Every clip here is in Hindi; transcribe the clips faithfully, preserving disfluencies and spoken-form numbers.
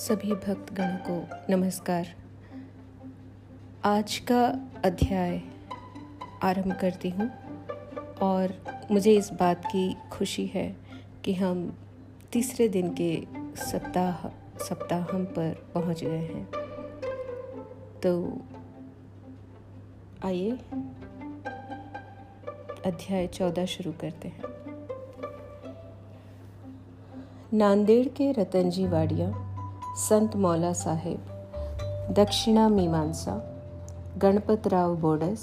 सभी भक्तगणों को नमस्कार। आज का अध्याय आरंभ करती हूँ और मुझे इस बात की खुशी है कि हम तीसरे दिन के सप्ताह सप्ताहम पर पहुँच गए हैं। तो आइए अध्याय चौदह शुरू करते हैं। नांदेड़ के रतनजी वाडिया, संत मौला साहेब, दक्षिणा मीमांसा, गणपतराव बोडस,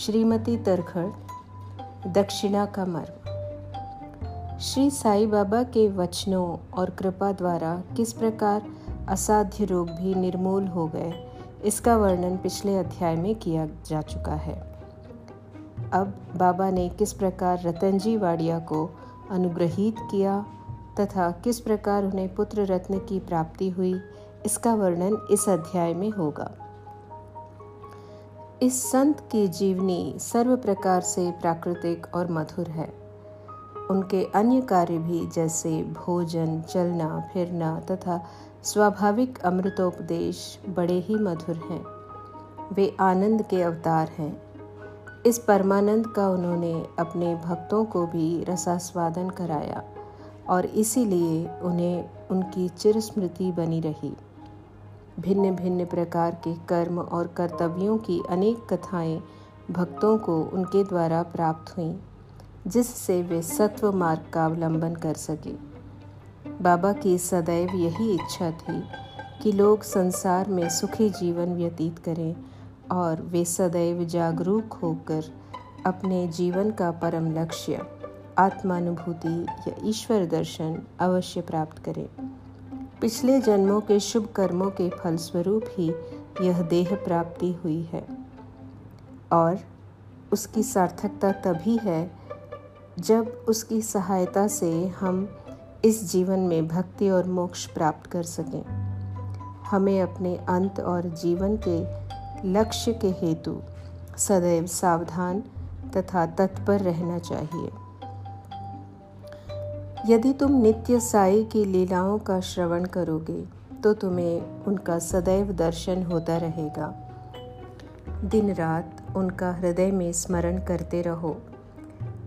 श्रीमती तरखड़, दक्षिणा का मर्म। श्री साई बाबा के वचनों और कृपा द्वारा किस प्रकार असाध्य रोग भी निर्मूल हो गए, इसका वर्णन पिछले अध्याय में किया जा चुका है। अब बाबा ने किस प्रकार रतनजी वाडिया को अनुग्रहित किया तथा किस प्रकार उन्हें पुत्र रत्न की प्राप्ति हुई, इसका वर्णन इस अध्याय में होगा। इस संत की जीवनी सर्व प्रकार से प्राकृतिक और मधुर है। उनके अन्य कार्य भी, जैसे भोजन, चलना फिरना तथा स्वाभाविक अमृतोपदेश, बड़े ही मधुर हैं। वे आनंद के अवतार हैं। इस परमानंद का उन्होंने अपने भक्तों को भी रसास्वादन कराया और इसीलिए उन्हें उनकी चिरस्मृति बनी रही। भिन्न भिन्न प्रकार के कर्म और कर्तव्यों की अनेक कथाएं भक्तों को उनके द्वारा प्राप्त हुईं, जिससे वे सत्व मार्ग का अवलंबन कर सके। बाबा की सदैव यही इच्छा थी कि लोग संसार में सुखी जीवन व्यतीत करें और वे सदैव जागरूक होकर अपने जीवन का परम लक्ष्य आत्मानुभूति या ईश्वर दर्शन अवश्य प्राप्त करें। पिछले जन्मों के शुभ कर्मों के फलस्वरूप ही यह देह प्राप्ति हुई है और उसकी सार्थकता तभी है जब उसकी सहायता से हम इस जीवन में भक्ति और मोक्ष प्राप्त कर सकें। हमें अपने अंत और जीवन के लक्ष्य के हेतु सदैव सावधान तथा तत्पर रहना चाहिए। यदि तुम नित्य साई की लीलाओं का श्रवण करोगे तो तुम्हें उनका सदैव दर्शन होता रहेगा। दिन रात उनका हृदय में स्मरण करते रहो।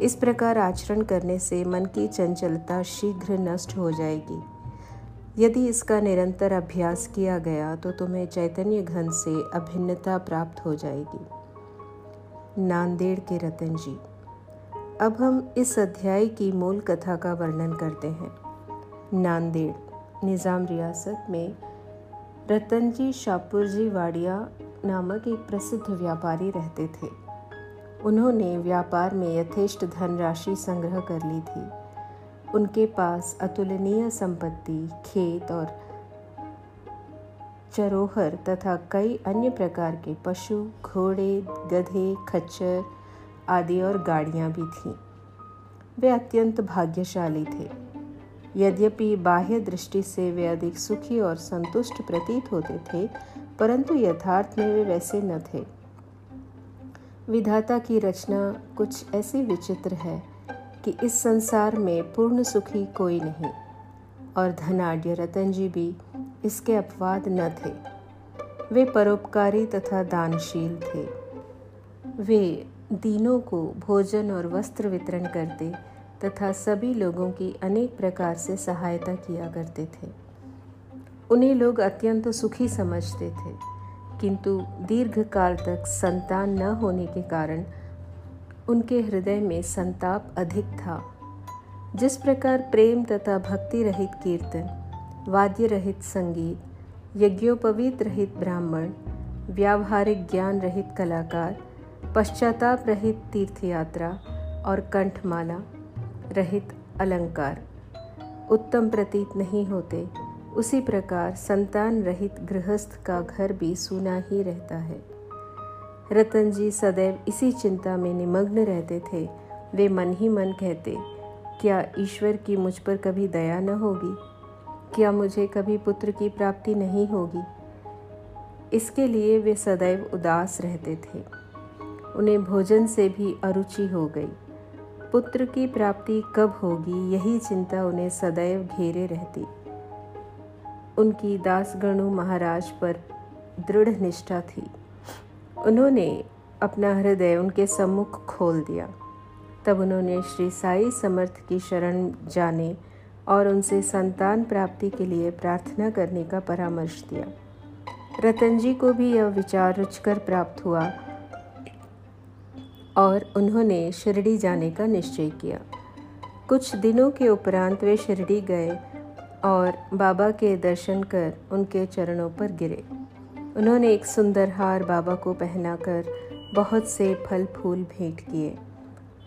इस प्रकार आचरण करने से मन की चंचलता शीघ्र नष्ट हो जाएगी। यदि इसका निरंतर अभ्यास किया गया तो तुम्हें चैतन्य घन से अभिन्नता प्राप्त हो जाएगी। नांदेड़ के रतन जी। अब हम इस अध्याय की मूल कथा का वर्णन करते हैं। नांदेड़ निज़ाम रियासत में रतनजी शाहपुरजी वाडिया नामक एक प्रसिद्ध व्यापारी रहते थे। उन्होंने व्यापार में यथेष्ट धनराशि संग्रह कर ली थी। उनके पास अतुलनीय संपत्ति, खेत और चरोहर तथा कई अन्य प्रकार के पशु, घोड़े, गधे, खच्चर आदि और गाड़ियाँ भी थीं। वे अत्यंत भाग्यशाली थे। यद्यपि बाह्य दृष्टि से वे अधिक सुखी और संतुष्ट प्रतीत होते थे, परंतु यथार्थ में वे वैसे न थे। विधाता की रचना कुछ ऐसी विचित्र है कि इस संसार में पूर्ण सुखी कोई नहीं, और धनाढ़ रतनजी भी इसके अपवाद न थे। वे परोपकारी तथा दानशील थे। वे दीनों को भोजन और वस्त्र वितरण करते तथा सभी लोगों की अनेक प्रकार से सहायता किया करते थे। उन्हें लोग अत्यंत सुखी समझते थे, किंतु दीर्घकाल तक संतान न होने के कारण उनके हृदय में संताप अधिक था। जिस प्रकार प्रेम तथा भक्ति रहित कीर्तन, वाद्य रहित संगीत, यज्ञोपवीत रहित ब्राह्मण, व्यावहारिक ज्ञान रहित कलाकार, पश्चाताप रहित तीर्थ यात्रा और कंठमाला रहित अलंकार उत्तम प्रतीत नहीं होते, उसी प्रकार संतान रहित गृहस्थ का घर भी सूना ही रहता है। रतनजी सदैव इसी चिंता में निमग्न रहते थे। वे मन ही मन कहते, क्या ईश्वर की मुझ पर कभी दया न होगी? क्या मुझे कभी पुत्र की प्राप्ति नहीं होगी? इसके लिए वे सदैव उदास रहते थे। उन्हें भोजन से भी अरुचि हो गई। पुत्र की प्राप्ति कब होगी, यही चिंता उन्हें सदैव घेरे रहती। उनकी दासगणु महाराज पर दृढ़ निष्ठा थी। उन्होंने अपना हृदय उनके सम्मुख खोल दिया। तब उन्होंने श्री साई समर्थ की शरण जाने और उनसे संतान प्राप्ति के लिए प्रार्थना करने का परामर्श दिया। रतनजी को भी यह विचार रुचकर प्राप्त हुआ और उन्होंने शिरडी जाने का निश्चय किया। कुछ दिनों के उपरांत वे शिरडी गए और बाबा के दर्शन कर उनके चरणों पर गिरे। उन्होंने एक सुंदर हार बाबा को पहनाकर बहुत से फल फूल भेंट किए।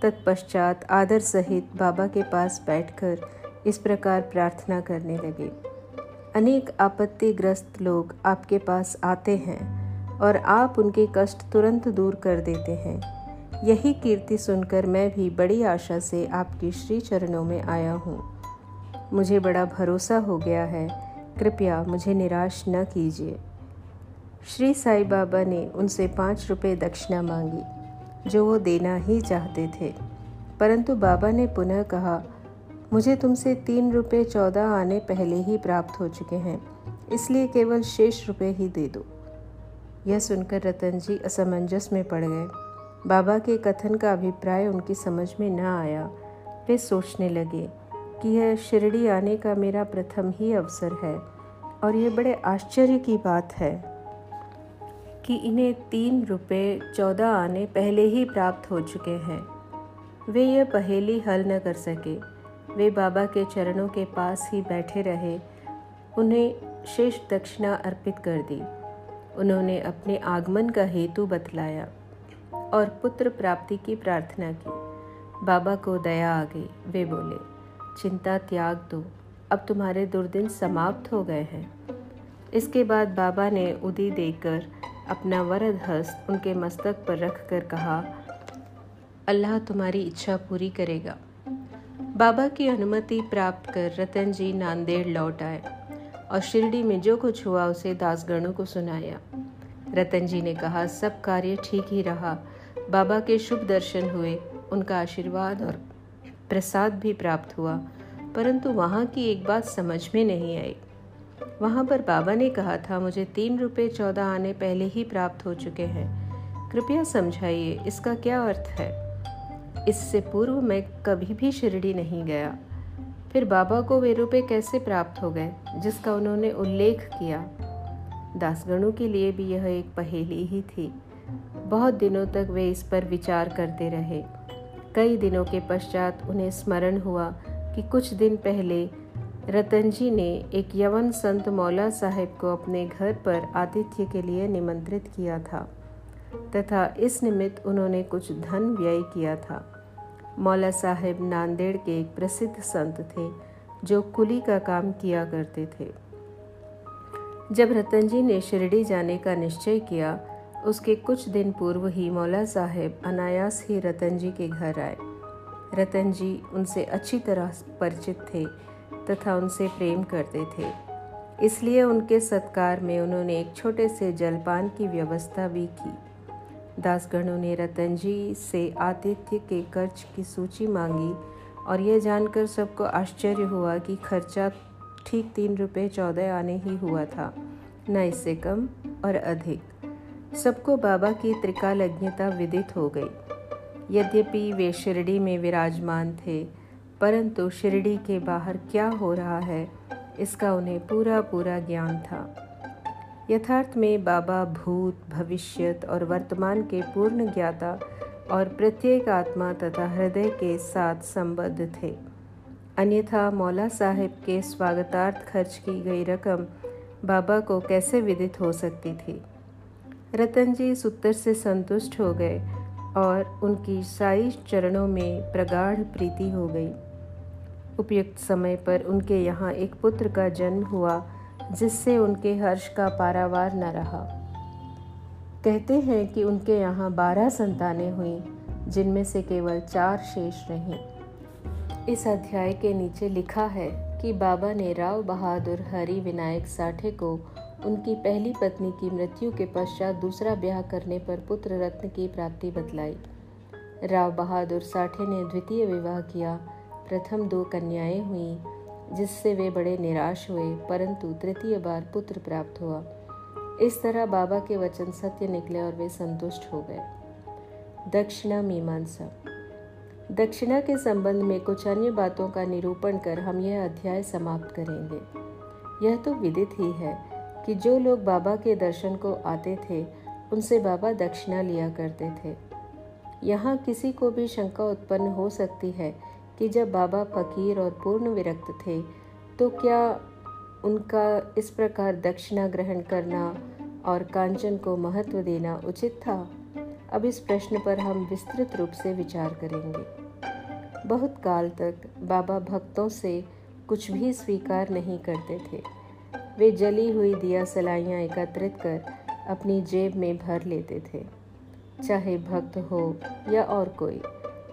तत्पश्चात आदर सहित बाबा के पास बैठकर इस प्रकार प्रार्थना करने लगे, अनेक आपत्तिग्रस्त लोग आपके पास आते हैं और आप उनके कष्ट तुरंत दूर कर देते हैं। यही कीर्ति सुनकर मैं भी बड़ी आशा से आपके श्री चरणों में आया हूँ। मुझे बड़ा भरोसा हो गया है, कृपया मुझे निराश न कीजिए। श्री साईं बाबा ने उनसे पाँच रुपये दक्षिणा मांगी जो वो देना ही चाहते थे, परंतु बाबा ने पुनः कहा, मुझे तुमसे तीन रुपये चौदह आने पहले ही प्राप्त हो चुके हैं, इसलिए केवल शेष रुपये ही दे दो। यह सुनकर रतन जी असमंजस में पड़ गए। बाबा के कथन का अभिप्राय उनकी समझ में न आया। वे सोचने लगे कि यह शिरडी आने का मेरा प्रथम ही अवसर है और यह बड़े आश्चर्य की बात है कि इन्हें तीन रुपये चौदह आने पहले ही प्राप्त हो चुके हैं। वे यह पहेली हल न कर सके। वे बाबा के चरणों के पास ही बैठे रहे। उन्हें शेष दक्षिणा अर्पित कर दी। उन्होंने अपने आगमन का हेतु बतलाया और पुत्र प्राप्ति की प्रार्थना की। बाबा को दया आ गई। वे बोले, चिंता त्याग दो, अब तुम्हारे दुर्दिन समाप्त हो गए हैं। इसके बाद बाबा ने उदी देकर अपना वरद हस्त उनके मस्तक पर रख कर कहा, अल्लाह तुम्हारी इच्छा पूरी करेगा। बाबा की अनुमति प्राप्त कर रतन जी नांदेड़ लौट आए और शिरडी में जो कुछ हुआ उसे दासगणों को सुनाया। रतन जी ने कहा, सब कार्य ठीक ही रहा। बाबा के शुभ दर्शन हुए, उनका आशीर्वाद और प्रसाद भी प्राप्त हुआ, परंतु वहाँ की एक बात समझ में नहीं आई। वहाँ पर बाबा ने कहा था, मुझे तीन रुपये चौदह आने पहले ही प्राप्त हो चुके हैं, कृपया समझाइए इसका क्या अर्थ है। इससे पूर्व मैं कभी भी शिरडी नहीं गया। फिर बाबा को वे रुपये कैसे प्राप्त हो गए जिसका उन्होंने उल्लेख किया। दासगणों के लिए भी यह एक पहेली ही थी। बहुत दिनों तक वे इस पर विचार करते रहे। कई दिनों के पश्चात उन्हें स्मरण हुआ कि कुछ दिन पहले रतन जी ने एक यवन संत मौला साहेब को अपने घर पर आतिथ्य के लिए निमंत्रित किया था तथा इस निमित्त उन्होंने कुछ धन व्यय किया था। मौला साहेब नांदेड़ के एक प्रसिद्ध संत थे जो कुली का काम किया करते थे। जब रतन जी ने शिरडी जाने का निश्चय किया, उसके कुछ दिन पूर्व ही मौला साहेब अनायास ही रतन जी के घर आए। रतन जी उनसे अच्छी तरह परिचित थे तथा उनसे प्रेम करते थे, इसलिए उनके सत्कार में उन्होंने एक छोटे से जलपान की व्यवस्था भी की। दासगणों ने रतन जी से आतिथ्य के खर्च की सूची मांगी और यह जानकर सबको आश्चर्य हुआ कि खर्चा ठीक तीन रुपये चौदह आने ही हुआ था, न इससे कम और अधिक। सबको बाबा की त्रिकालज्ञता विदित हो गई। यद्यपि वे शिरडी में विराजमान थे, परंतु शिरडी के बाहर क्या हो रहा है इसका उन्हें पूरा पूरा ज्ञान था। यथार्थ में बाबा भूत, भविष्यत और वर्तमान के पूर्ण ज्ञाता और प्रत्येक आत्मा तथा हृदय के साथ संबद्ध थे। अन्यथा मौला साहेब के स्वागतार्थ खर्च की गई रकम बाबा को कैसे विदित हो सकती थी। रतन जी इस उत्तर से संतुष्ट हो गए और उनकी साई चरणों में प्रगाढ़ प्रीति हो गई। उपयुक्त समय पर उनके यहाँ एक पुत्र का जन्म हुआ जिससे उनके हर्ष का पारावार न रहा। कहते हैं कि उनके यहाँ बारह संतानें हुईं, जिनमें से केवल चार शेष रहीं। इस अध्याय के नीचे लिखा है कि बाबा ने राव बहादुर हरि विनायक साठे को उनकी पहली पत्नी की मृत्यु के पश्चात दूसरा ब्याह करने पर पुत्र रत्न की प्राप्ति बतलाई। राव बहादुर साठे ने द्वितीय विवाह किया, प्रथम दो कन्याएं हुईं जिससे वे बड़े निराश हुए, परंतु तृतीय बार पुत्र प्राप्त हुआ। इस तरह बाबा के वचन सत्य निकले और वे संतुष्ट हो गए। दक्षिणा मीमांसा। दक्षिणा के संबंध में कुछ अन्य बातों का निरूपण कर हम यह अध्याय समाप्त करेंगे। यह तो विदित ही है कि जो लोग बाबा के दर्शन को आते थे उनसे बाबा दक्षिणा लिया करते थे। यहाँ किसी को भी शंका उत्पन्न हो सकती है कि जब बाबा फकीर और पूर्ण विरक्त थे तो क्या उनका इस प्रकार दक्षिणा ग्रहण करना और कांचन को महत्व देना उचित था। अब इस प्रश्न पर हम विस्तृत रूप से विचार करेंगे। बहुत काल तक बाबा भक्तों से कुछ भी स्वीकार नहीं करते थे। वे जली हुई दिया सलाइयाँ एकत्रित कर अपनी जेब में भर लेते थे। चाहे भक्त हो या और कोई,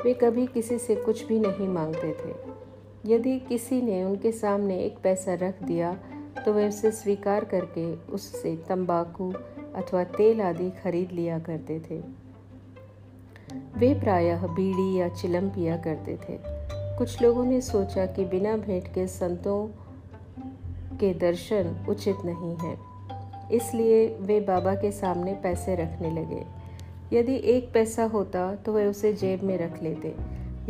वे कभी किसी से कुछ भी नहीं मांगते थे। यदि किसी ने उनके सामने एक पैसा रख दिया तो वे उसे स्वीकार करके उससे तंबाकू अथवा तेल आदि खरीद लिया करते थे। वे प्रायः बीड़ी या चिलम पिया करते थे। कुछ लोगों ने सोचा कि बिना भेंट के संतों के दर्शन उचित नहीं है, इसलिए वे बाबा के सामने पैसे रखने लगे। यदि एक पैसा होता तो वे उसे जेब में रख लेते।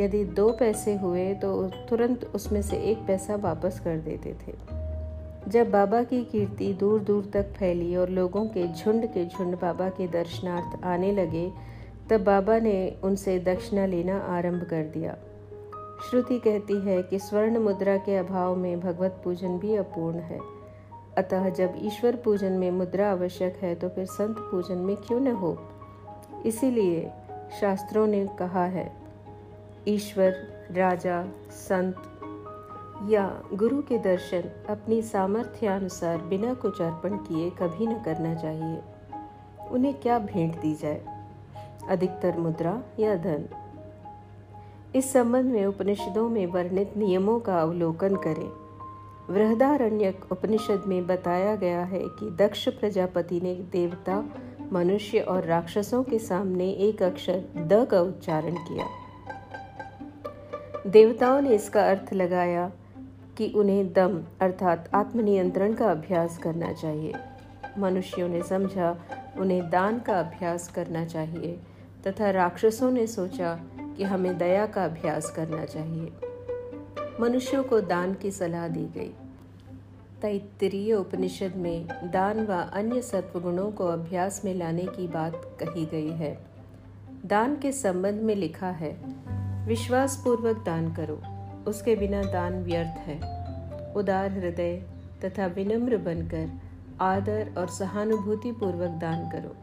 यदि दो पैसे हुए तो तुरंत उसमें से एक पैसा वापस कर देते थे। जब बाबा की कीर्ति दूर दूर तक फैली और लोगों के झुंड के झुंड बाबा के दर्शनार्थ आने लगे, तब बाबा ने उनसे दक्षिणा लेना आरंभ कर दिया। श्रुति कहती है कि स्वर्ण मुद्रा के अभाव में भगवत पूजन भी अपूर्ण है, अतः जब ईश्वर पूजन में मुद्रा आवश्यक है तो फिर संत पूजन में क्यों न हो। इसीलिए शास्त्रों ने कहा है, ईश्वर, राजा, संत या गुरु के दर्शन अपनी सामर्थ्यानुसार बिना कुछ अर्पण किए कभी न करना चाहिए। उन्हें क्या भेंट दी जाए, अधिकतर मुद्रा या धन। इस संबंध में उपनिषदों में वर्णित नियमों का अवलोकन करें। बृहदारण्यक उपनिषद में बताया गया है कि दक्ष प्रजापति ने देवता, मनुष्य और राक्षसों के सामने एक अक्षर द का उच्चारण किया। देवताओं ने इसका अर्थ लगाया कि उन्हें दम अर्थात आत्मनियंत्रण का अभ्यास करना चाहिए। मनुष्यों ने समझा उन्हें दान का अभ्यास करना चाहिए, तथा राक्षसों ने सोचा कि हमें दया का अभ्यास करना चाहिए। मनुष्यों को दान की सलाह दी गई। तैत्तिरीय उपनिषद में दान व अन्य सत्वगुणों को अभ्यास में लाने की बात कही गई है। दान के संबंध में लिखा है, विश्वास पूर्वक दान करो, उसके बिना दान व्यर्थ है। उदार हृदय तथा विनम्र बनकर आदर और सहानुभूति पूर्वक दान करो।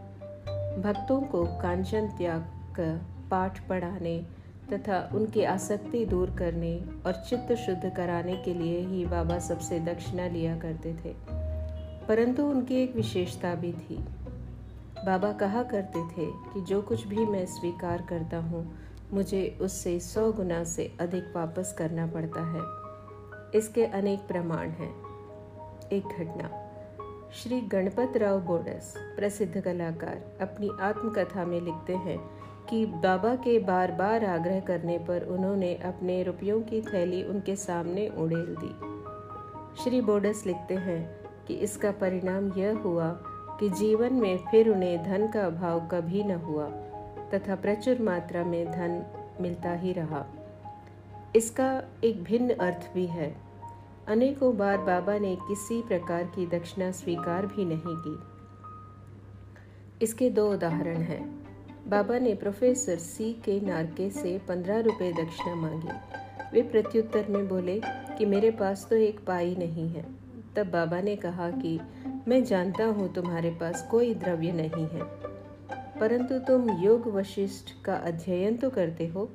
भक्तों को कांचन त्याग का पाठ पढ़ाने तथा उनकी आसक्ति दूर करने और चित्त शुद्ध कराने के लिए ही बाबा सबसे दक्षिणा लिया करते थे। परंतु उनकी एक विशेषता भी थी। बाबा कहा करते थे कि जो कुछ भी मैं स्वीकार करता हूँ मुझे उससे सौ गुना से अधिक वापस करना पड़ता है। इसके अनेक प्रमाण हैं। एक घटना, श्री गणपतराव बोडस, प्रसिद्ध कलाकार, अपनी आत्मकथा में लिखते हैं कि बाबा के बार बार आग्रह करने पर उन्होंने अपने रुपयों की थैली उनके सामने उड़ेल दी। श्री बोडस लिखते हैं कि इसका परिणाम यह हुआ कि जीवन में फिर उन्हें धन का अभाव कभी न हुआ तथा प्रचुर मात्रा में धन मिलता ही रहा। इसका एक भिन्न अर्थ भी है। अनेकों बार बाबा ने किसी प्रकार की दक्षिणा स्वीकार भी नहीं की। इसके दो उदाहरण हैं। बाबा ने प्रोफेसर सी के नारके से पंद्रह रुपये दक्षिणा मांगी। वे प्रत्युत्तर में बोले कि मेरे पास तो एक पाई नहीं है। तब बाबा ने कहा कि मैं जानता हूँ तुम्हारे पास कोई द्रव्य नहीं है, परंतु तुम योग वशिष्ठ का अध्ययन तो करते हो,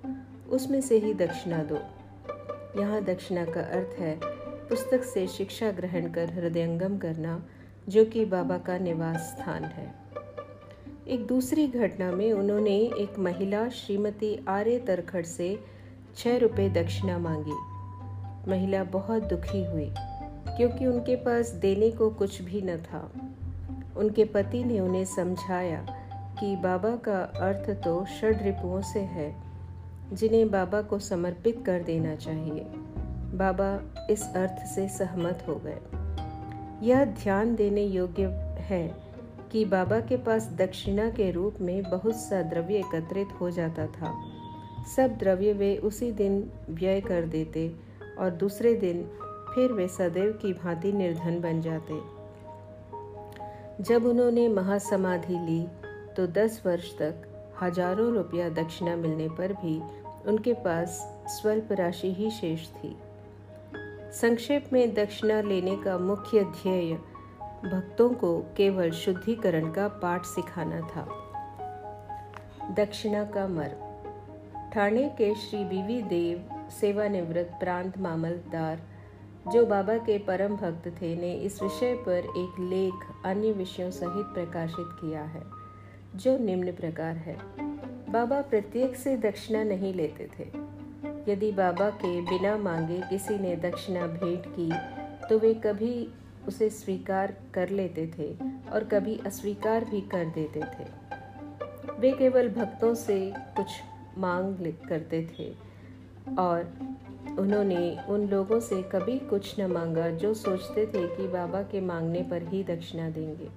उसमें से ही दक्षिणा दो। यहाँ दक्षिणा का अर्थ है पुस्तक से शिक्षा ग्रहण कर हृदयंगम करना, जो कि बाबा का निवास स्थान है। एक दूसरी घटना में उन्होंने एक महिला श्रीमती आर्य तरखड़ से छः रुपये दक्षिणा मांगी। महिला बहुत दुखी हुई क्योंकि उनके पास देने को कुछ भी न था। उनके पति ने उन्हें समझाया कि बाबा का अर्थ तो षड रिपुओं से है, जिन्हें बाबा को समर्पित कर देना चाहिए। बाबा इस अर्थ से सहमत हो गए। यह ध्यान देने योग्य है कि बाबा के पास दक्षिणा के रूप में बहुत सा द्रव्य एकत्रित हो जाता था। सब द्रव्य वे उसी दिन व्यय कर देते और दूसरे दिन फिर वे सदैव की भांति निर्धन बन जाते। जब उन्होंने महासमाधि ली तो दस वर्ष तक हजारों रुपया दक्षिणा मिलने पर भी उनके पास स्वल्प राशि ही शेष थी। संक्षेप में दक्षिणा लेने का मुख्य ध्येय भक्तों को केवल शुद्धिकरण का पाठ सिखाना था। दक्षिणा का मर्म। ठाणे के श्री बीबी देव सेवानिवृत्त प्रांत मामलदार जो बाबा के परम भक्त थे ने इस विषय पर एक लेख अन्य विषयों सहित प्रकाशित किया है जो निम्न प्रकार है। बाबा प्रत्येक से दक्षिणा नहीं लेते थे। यदि बाबा के बिना मांगे किसी ने दक्षिणा भेंट की तो वे कभी उसे स्वीकार कर लेते थे और कभी अस्वीकार भी कर देते थे। वे केवल भक्तों से कुछ मांग करते थे और उन्होंने उन लोगों से कभी कुछ न मांगा जो सोचते थे कि बाबा के मांगने पर ही दक्षिणा देंगे।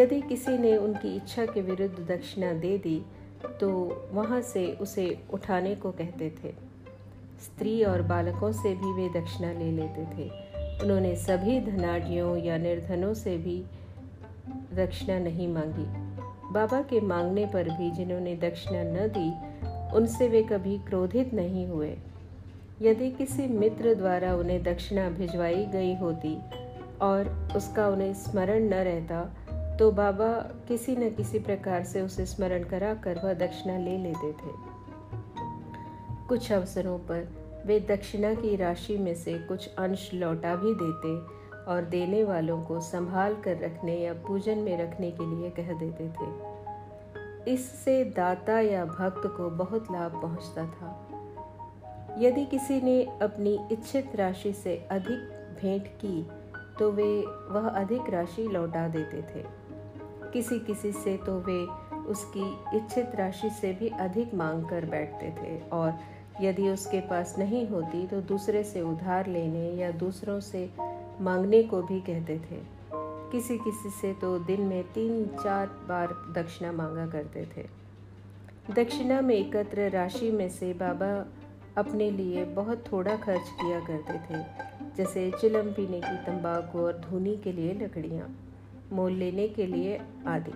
यदि किसी ने उनकी इच्छा के विरुद्ध दक्षिणा दे दी तो वहाँ से उसे उठाने को कहते थे। स्त्री और बालकों से भी वे दक्षिणा ले लेते थे। उन्होंने सभी धनाढ़ियों या निर्धनों से भी दक्षिणा नहीं मांगी। बाबा के मांगने पर भी जिन्होंने दक्षिणा न दी उनसे वे कभी क्रोधित नहीं हुए। यदि किसी मित्र द्वारा उन्हें दक्षिणा भिजवाई गई होती और उसका उन्हें स्मरण न रहता तो बाबा किसी न किसी प्रकार से उसे स्मरण करा कर वह दक्षिणा ले लेते थे। कुछ अवसरों पर वे दक्षिणा की राशि में से कुछ अंश लौटा भी देते और देने वालों को संभाल कर रखने या पूजन में रखने के लिए कह देते थे। इससे दाता या भक्त को बहुत लाभ पहुंचता था। यदि किसी ने अपनी इच्छित राशि से अधिक भेंट की तो वे वह अधिक राशि लौटा देते थे। किसी किसी से तो वे उसकी इच्छित राशि से भी अधिक मांग कर बैठते थे और यदि उसके पास नहीं होती तो दूसरे से उधार लेने या दूसरों से मांगने को भी कहते थे। किसी किसी से तो दिन में तीन चार बार दक्षिणा मांगा करते थे। दक्षिणा में एकत्र राशि में से बाबा अपने लिए बहुत थोड़ा खर्च किया करते थे, जैसे चिलम पीने की तंबाकू और धूनी के लिए लकड़ियाँ, मोल लेने के लिए आदि।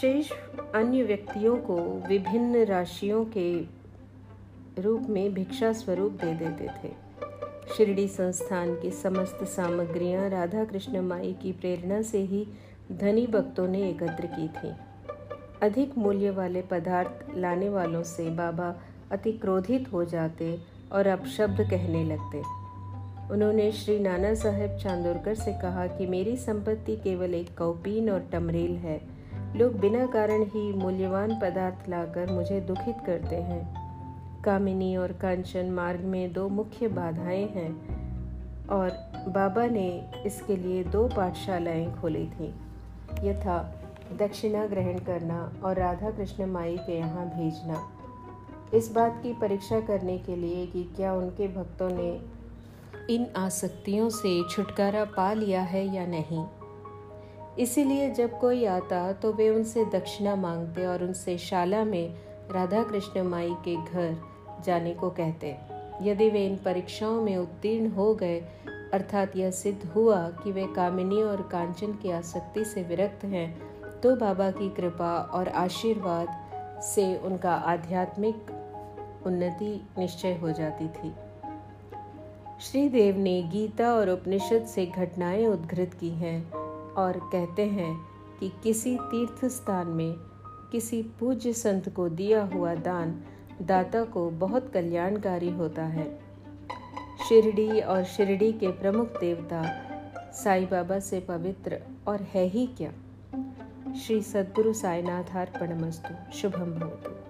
शेष अन्य व्यक्तियों को विभिन्न राशियों के रूप में भिक्षा स्वरूप दे देते थे। शिरडी संस्थान की समस्त सामग्रियां राधा कृष्ण माई की प्रेरणा से ही धनी भक्तों ने एकत्र की थी। अधिक मूल्य वाले पदार्थ लाने वालों से बाबा अति क्रोधित हो जाते और अपशब्द कहने लगते। उन्होंने श्री नाना साहेब चांदोरकर से कहा कि मेरी संपत्ति केवल एक कौपीन और टमरेल है। लोग बिना कारण ही मूल्यवान पदार्थ लाकर मुझे दुखित करते हैं। कामिनी और कांचन मार्ग में दो मुख्य बाधाएं हैं और बाबा ने इसके लिए दो पाठशालाएं खोली थीं, यथा दक्षिणा ग्रहण करना और राधा कृष्ण माई के यहाँ भेजना। इस बात की परीक्षा करने के लिए कि क्या उनके भक्तों ने इन आसक्तियों से छुटकारा पा लिया है या नहीं। इसीलिए जब कोई आता तो वे उनसे दक्षिणा मांगते और उनसे शाला में राधा कृष्ण माई के घर जाने को कहते। यदि वे इन परीक्षाओं में उत्तीर्ण हो गए, अर्थात यह सिद्ध हुआ कि वे कामिनी और कांचन की आसक्ति से विरक्त हैं, तो बाबा की कृपा और आशीर्वाद से उनका आध्यात्मिक उन्नति निश्चय हो जाती थी। श्रीदेव ने गीता और उपनिषद से घटनाएं उद्धृत की हैं और कहते हैं कि किसी तीर्थ स्थान में किसी पूज्य संत को दिया हुआ दान दाता को बहुत कल्याणकारी होता है। शिरडी और शिरडी के प्रमुख देवता साईं बाबा से पवित्र और है ही क्या। श्री सद्गुरु साईनाथार्पणमस्तु। शुभम भवतु।